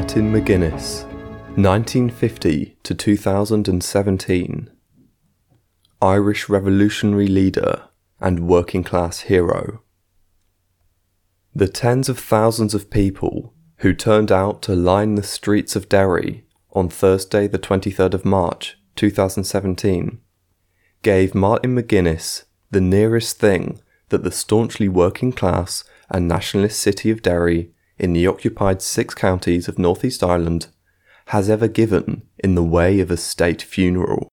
Martin McGuinness, 1950 to 2017, Irish revolutionary leader and working class hero. The tens of thousands of people who turned out to line the streets of Derry on Thursday the 23rd of March 2017 gave Martin McGuinness the nearest thing that the staunchly working class and nationalist city of Derry in the occupied six counties of North East Ireland has ever given in the way of a state funeral.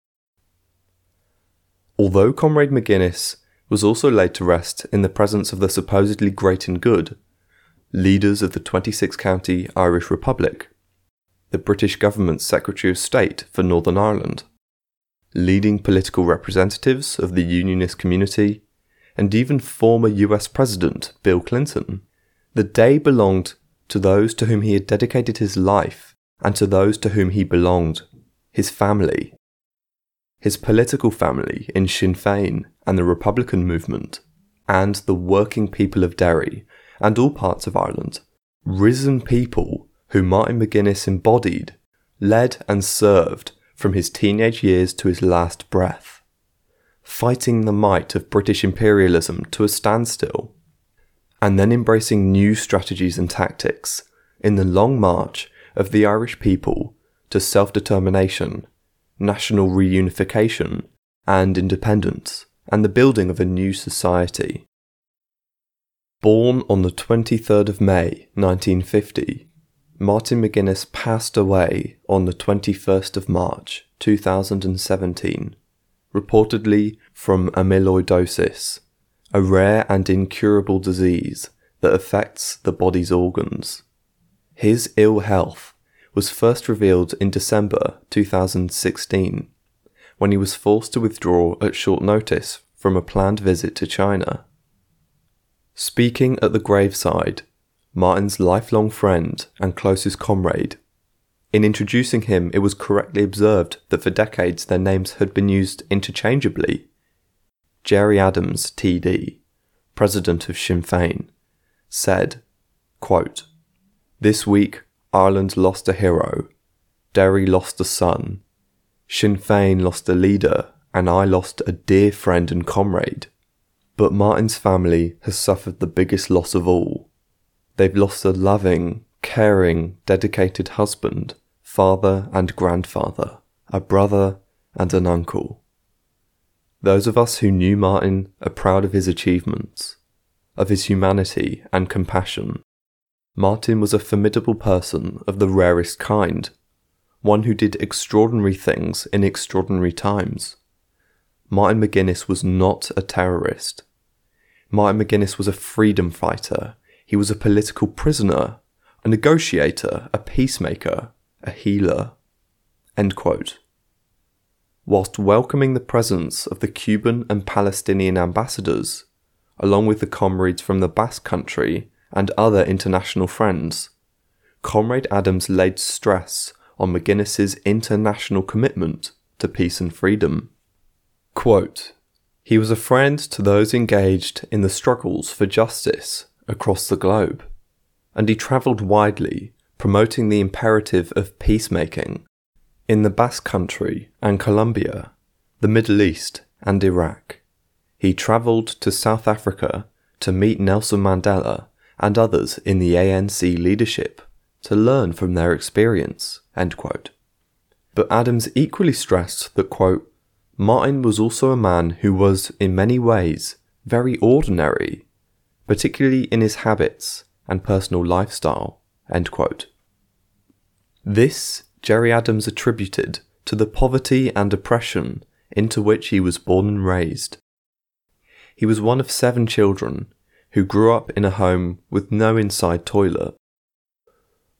Although Comrade McGuinness was also laid to rest in the presence of the supposedly great and good, leaders of the 26-county Irish Republic, the British government's Secretary of State for Northern Ireland, leading political representatives of the Unionist community, and even former US President Bill Clinton, the day belonged to those to whom he had dedicated his life and to those to whom he belonged, his family. His political family in Sinn Féin and the Republican movement, and the working people of Derry and all parts of Ireland, risen people whom Martin McGuinness embodied, led and served from his teenage years to his last breath, fighting the might of British imperialism to a standstill, and then embracing new strategies and tactics in the long march of the Irish people to self-determination, national reunification and independence, and the building of a new society. Born on the 23rd of May 1950, Martin McGuinness passed away on the 21st of March 2017, reportedly from amyloidosis, a rare and incurable disease that affects the body's organs. His ill health was first revealed in December 2016, when he was forced to withdraw at short notice from a planned visit to China. Speaking at the graveside, Martin's lifelong friend and closest comrade, in introducing him it was correctly observed that for decades their names had been used interchangeably. Gerry Adams, TD, president of Sinn Féin, said, quote, "This week, Ireland lost a hero, Derry lost a son, Sinn Féin lost a leader, and I lost a dear friend and comrade. But Martin's family has suffered the biggest loss of all. They've lost a loving, caring, dedicated husband, father and grandfather, a brother and an uncle. Those of us who knew Martin are proud of his achievements, of his humanity and compassion. Martin was a formidable person of the rarest kind, one who did extraordinary things in extraordinary times. Martin McGuinness was not a terrorist. Martin McGuinness was a freedom fighter. He was a political prisoner, a negotiator, a peacemaker, a healer." End quote. Whilst welcoming the presence of the Cuban and Palestinian ambassadors, along with the comrades from the Basque Country and other international friends, Comrade Adams laid stress on McGuinness's international commitment to peace and freedom. Quote, "He was a friend to those engaged in the struggles for justice across the globe, and he travelled widely, promoting the imperative of peacemaking in the Basque Country and Colombia, the Middle East and Iraq. He travelled to South Africa to meet Nelson Mandela and others in the ANC leadership to learn from their experience," end quote. But Adams equally stressed that, quote, "Martin was also a man who was, in many ways, very ordinary, particularly in his habits and personal lifestyle," end quote. This Gerry Adams attributed to the poverty and oppression into which he was born and raised. He was one of seven children who grew up in a home with no inside toilet.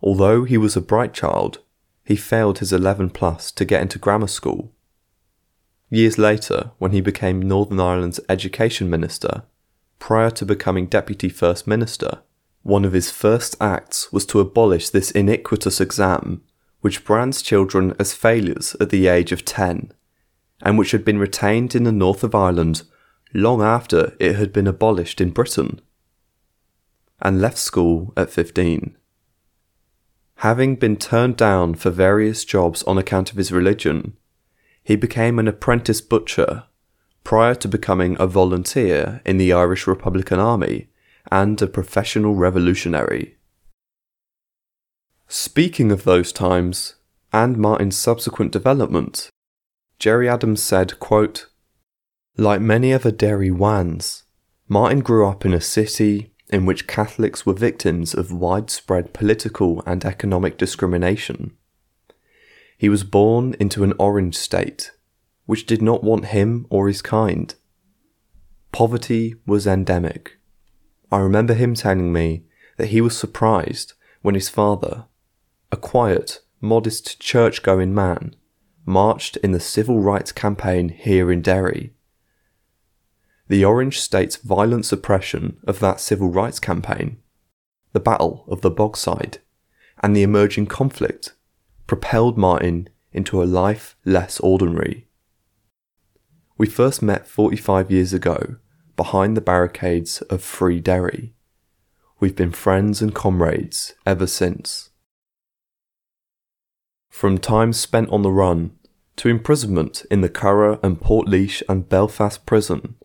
Although he was a bright child, he failed his 11+ to get into grammar school. Years later, when he became Northern Ireland's Education Minister, prior to becoming Deputy First Minister, one of his first acts was to abolish this iniquitous exam, which brands children as failures at the age of 10, and which had been retained in the north of Ireland long after it had been abolished in Britain, and left school at 15. Having been turned down for various jobs on account of his religion, he became an apprentice butcher prior to becoming a volunteer in the Irish Republican Army and a professional revolutionary. Speaking of those times, and Martin's subsequent development, Gerry Adams said, quote, "Like many other Derry Wans, Martin grew up in a city in which Catholics were victims of widespread political and economic discrimination. He was born into an orange state, which did not want him or his kind. Poverty was endemic. I remember him telling me that he was surprised when his father, a quiet, modest church-going man, marched in the civil rights campaign here in Derry. The Orange State's violent suppression of that civil rights campaign, the Battle of the Bogside, and the emerging conflict propelled Martin into a life less ordinary. We first met 45 years ago behind the barricades of Free Derry. We've been friends and comrades ever since." From time spent on the run to imprisonment in the Curragh and Portlaoise and Belfast prison,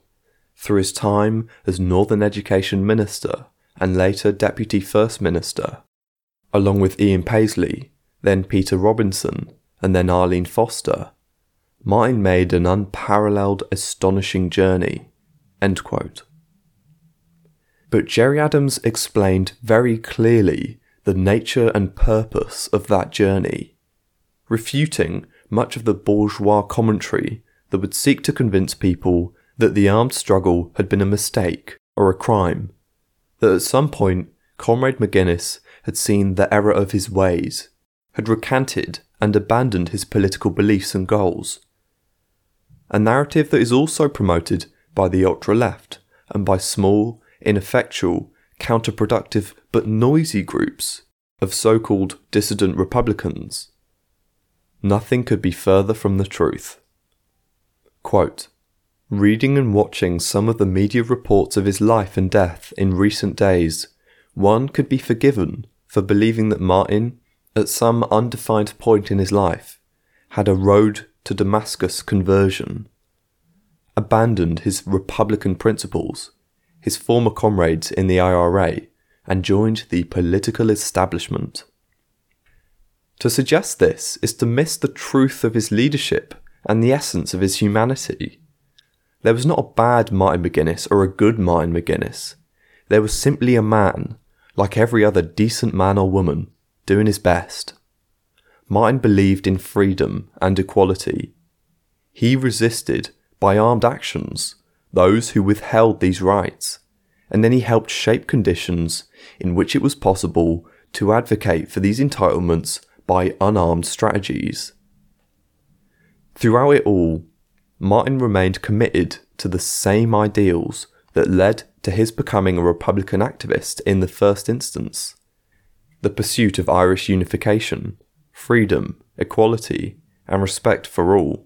through his time as Northern Education Minister and later Deputy First Minister, along with Ian Paisley, then Peter Robinson, and then Arlene Foster, Martin made an unparalleled, astonishing journey. End quote. But Gerry Adams explained very clearly the nature and purpose of that journey, refuting much of the bourgeois commentary that would seek to convince people that the armed struggle had been a mistake or a crime, that at some point Comrade McGuinness had seen the error of his ways, had recanted and abandoned his political beliefs and goals. A narrative that is also promoted by the ultra-left and by small, ineffectual, counterproductive but noisy groups of so-called dissident Republicans. Nothing could be further from the truth. Quote, "Reading and watching some of the media reports of his life and death in recent days, one could be forgiven for believing that Martin, at some undefined point in his life, had a road to Damascus conversion, abandoned his Republican principles, his former comrades in the IRA, and joined the political establishment. To suggest this is to miss the truth of his leadership and the essence of his humanity. There was not a bad Martin McGuinness or a good Martin McGuinness. There was simply a man, like every other decent man or woman, doing his best. Martin believed in freedom and equality. He resisted, by armed actions, those who withheld these rights, and then he helped shape conditions in which it was possible to advocate for these entitlements by unarmed strategies. Throughout it all, Martin remained committed to the same ideals that led to his becoming a Republican activist in the first instance. The pursuit of Irish unification, freedom, equality, and respect for all.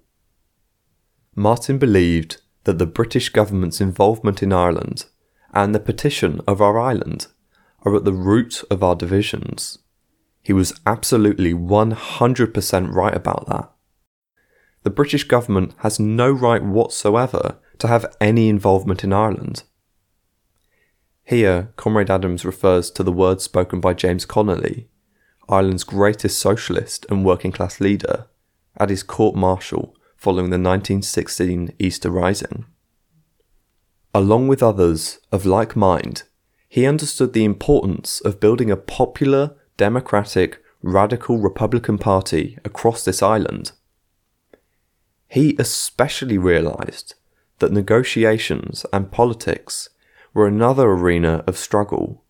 Martin believed that the British government's involvement in Ireland and the partition of our island are at the root of our divisions. He was absolutely 100% right about that. The British government has no right whatsoever to have any involvement in Ireland." Here, Comrade Adams refers to the words spoken by James Connolly, Ireland's greatest socialist and working-class leader, at his court-martial following the 1916 Easter Rising. Along with others of like mind, he understood the importance of building a popular, democratic, radical Republican Party across this island. He especially realised that negotiations and politics were another arena of struggle.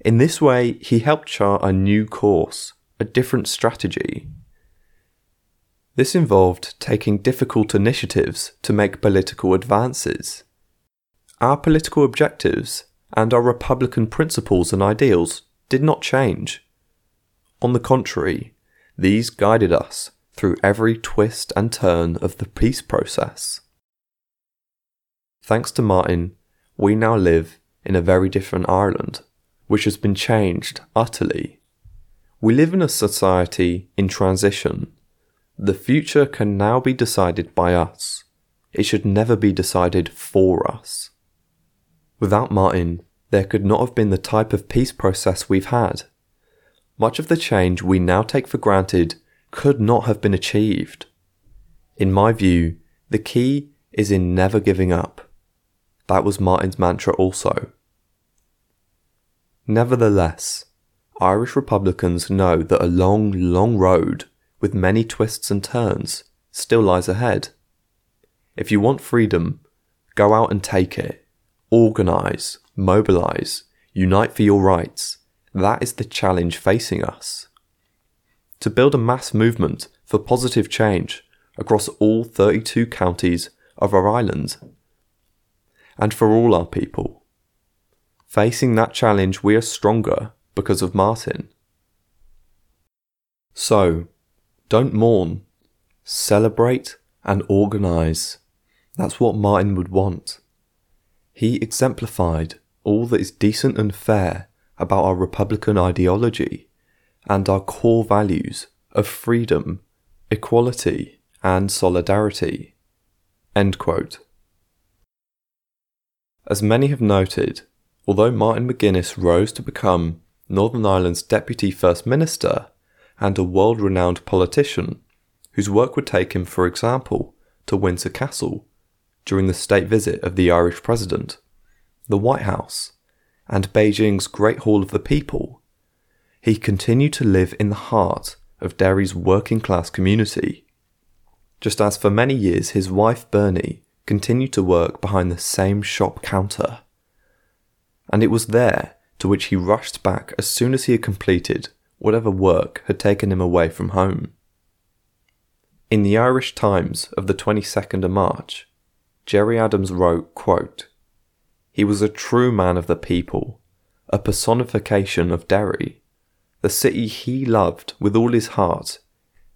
In this way, he helped chart a new course, a different strategy. This involved taking difficult initiatives to make political advances. Our political objectives and our Republican principles and ideals did not change. On the contrary, these guided us through every twist and turn of the peace process. Thanks to Martin, we now live in a very different Ireland, which has been changed utterly. We live in a society in transition. The future can now be decided by us. It should never be decided for us. Without Martin, there could not have been the type of peace process we've had. Much of the change we now take for granted could not have been achieved. In my view, the key is in never giving up. That was Martin's mantra also. Nevertheless, Irish Republicans know that a long, long road with many twists and turns still lies ahead. If you want freedom, go out and take it. Organise, mobilise, unite for your rights. That is the challenge facing us. To build a mass movement for positive change across all 32 counties of our island, and for all our people. Facing that challenge, we are stronger because of Martin. So, don't mourn. Celebrate and organise. That's what Martin would want. He exemplified all that is decent and fair about our Republican ideology and our core values of freedom, equality, and solidarity. End quote. As many have noted, although Martin McGuinness rose to become Northern Ireland's Deputy First Minister and a world-renowned politician, whose work would take him, for example, to Windsor Castle during the state visit of the Irish President, the White House, and Beijing's Great Hall of the People, he continued to live in the heart of Derry's working-class community, just as for many years his wife Bernie continued to work behind the same shop counter. And it was there to which he rushed back as soon as he had completed whatever work had taken him away from home. In the Irish Times of the 22nd of March, Gerry Adams wrote, quote, "He was a true man of the people, a personification of Derry, the city he loved with all his heart,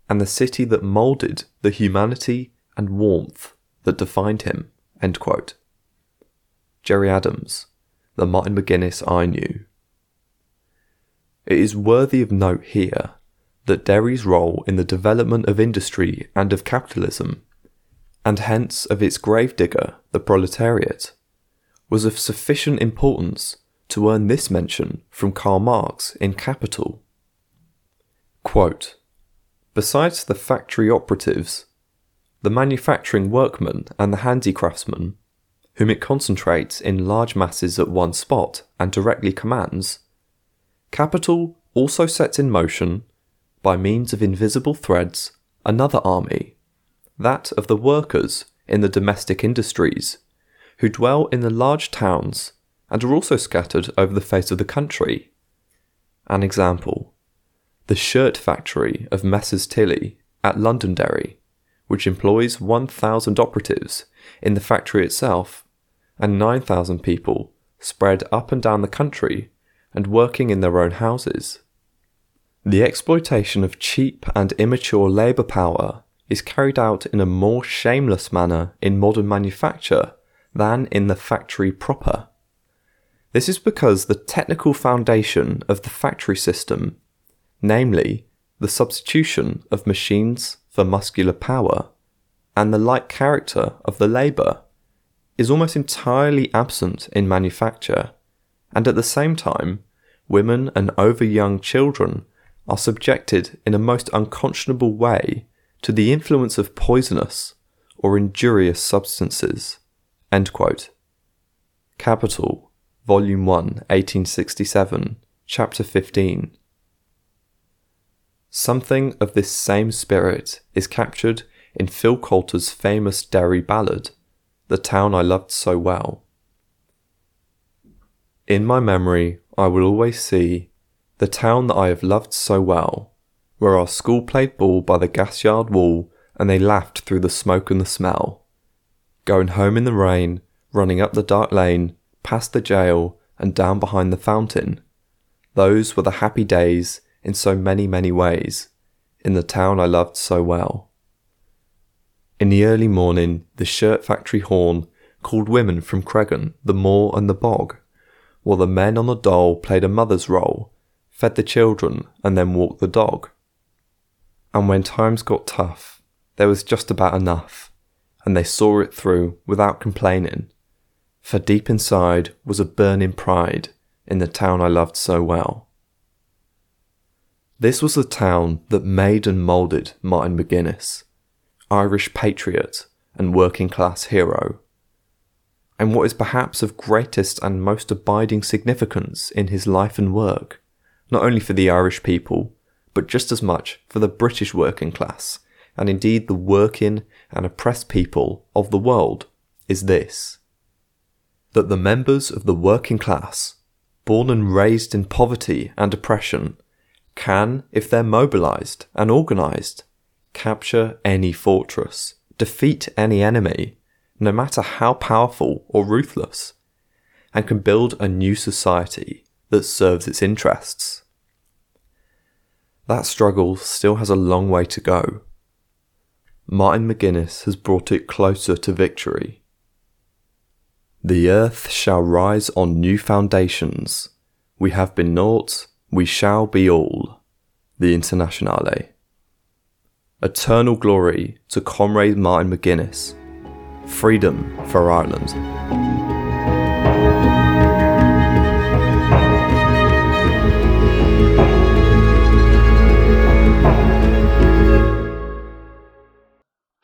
and the city that moulded the humanity and warmth that defined him." End quote. Gerry Adams, the Martin McGuinness I knew. It is worthy of note here that Derry's role in the development of industry and of capitalism, and hence of its gravedigger, the proletariat, was of sufficient importance to earn this mention from Karl Marx in Capital. Quote, "Besides the factory operatives, the manufacturing workmen and the handicraftsmen, whom it concentrates in large masses at one spot and directly commands, capital also sets in motion, by means of invisible threads, another army, that of the workers in the domestic industries, who dwell in the large towns and are also scattered over the face of the country. An example, the shirt factory of Messrs. Tilley at Londonderry, which employs 1,000 operatives in the factory itself and 9,000 people spread up and down the country and working in their own houses. The exploitation of cheap and immature labour power is carried out in a more shameless manner in modern manufacture than in the factory proper. This is because the technical foundation of the factory system, namely the substitution of machines for muscular power, and the like character of the labour, is almost entirely absent in manufacture, and at the same time, women and over-young children are subjected in a most unconscionable way to the influence of poisonous or injurious substances." End quote. Capital, Volume 1, 1867, Chapter 15. Something of this same spirit is captured in Phil Coulter's famous Derry ballad, "The Town I Loved So Well." "In my memory I will always see the town that I have loved so well, where our school played ball by the gas yard wall and they laughed through the smoke and the smell, going home in the rain, running up the dark lane, past the jail and down behind the fountain. Those were the happy days in so many, many ways, in the town I loved so well. In the early morning, the shirt factory horn called women from Creggan, the moor and the bog, while the men on the dole played a mother's role, fed the children, and then walked the dog. And when times got tough, there was just about enough, and they saw it through without complaining, for deep inside was a burning pride in the town I loved so well. This was the town that made and moulded Martin McGuinness, Irish patriot and working class hero. And what is perhaps of greatest and most abiding significance in his life and work, not only for the Irish people, but just as much for the British working class, and indeed the working and oppressed people of the world, is this: that the members of the working class, born and raised in poverty and oppression, can, if they're mobilised and organised, capture any fortress, defeat any enemy, no matter how powerful or ruthless, and can build a new society that serves its interests. That struggle still has a long way to go. Martin McGuinness has brought it closer to victory. The earth shall rise on new foundations. We have been naught, we shall be all. The Internationale. Eternal glory to Comrade Martin McGuinness. Freedom for Ireland.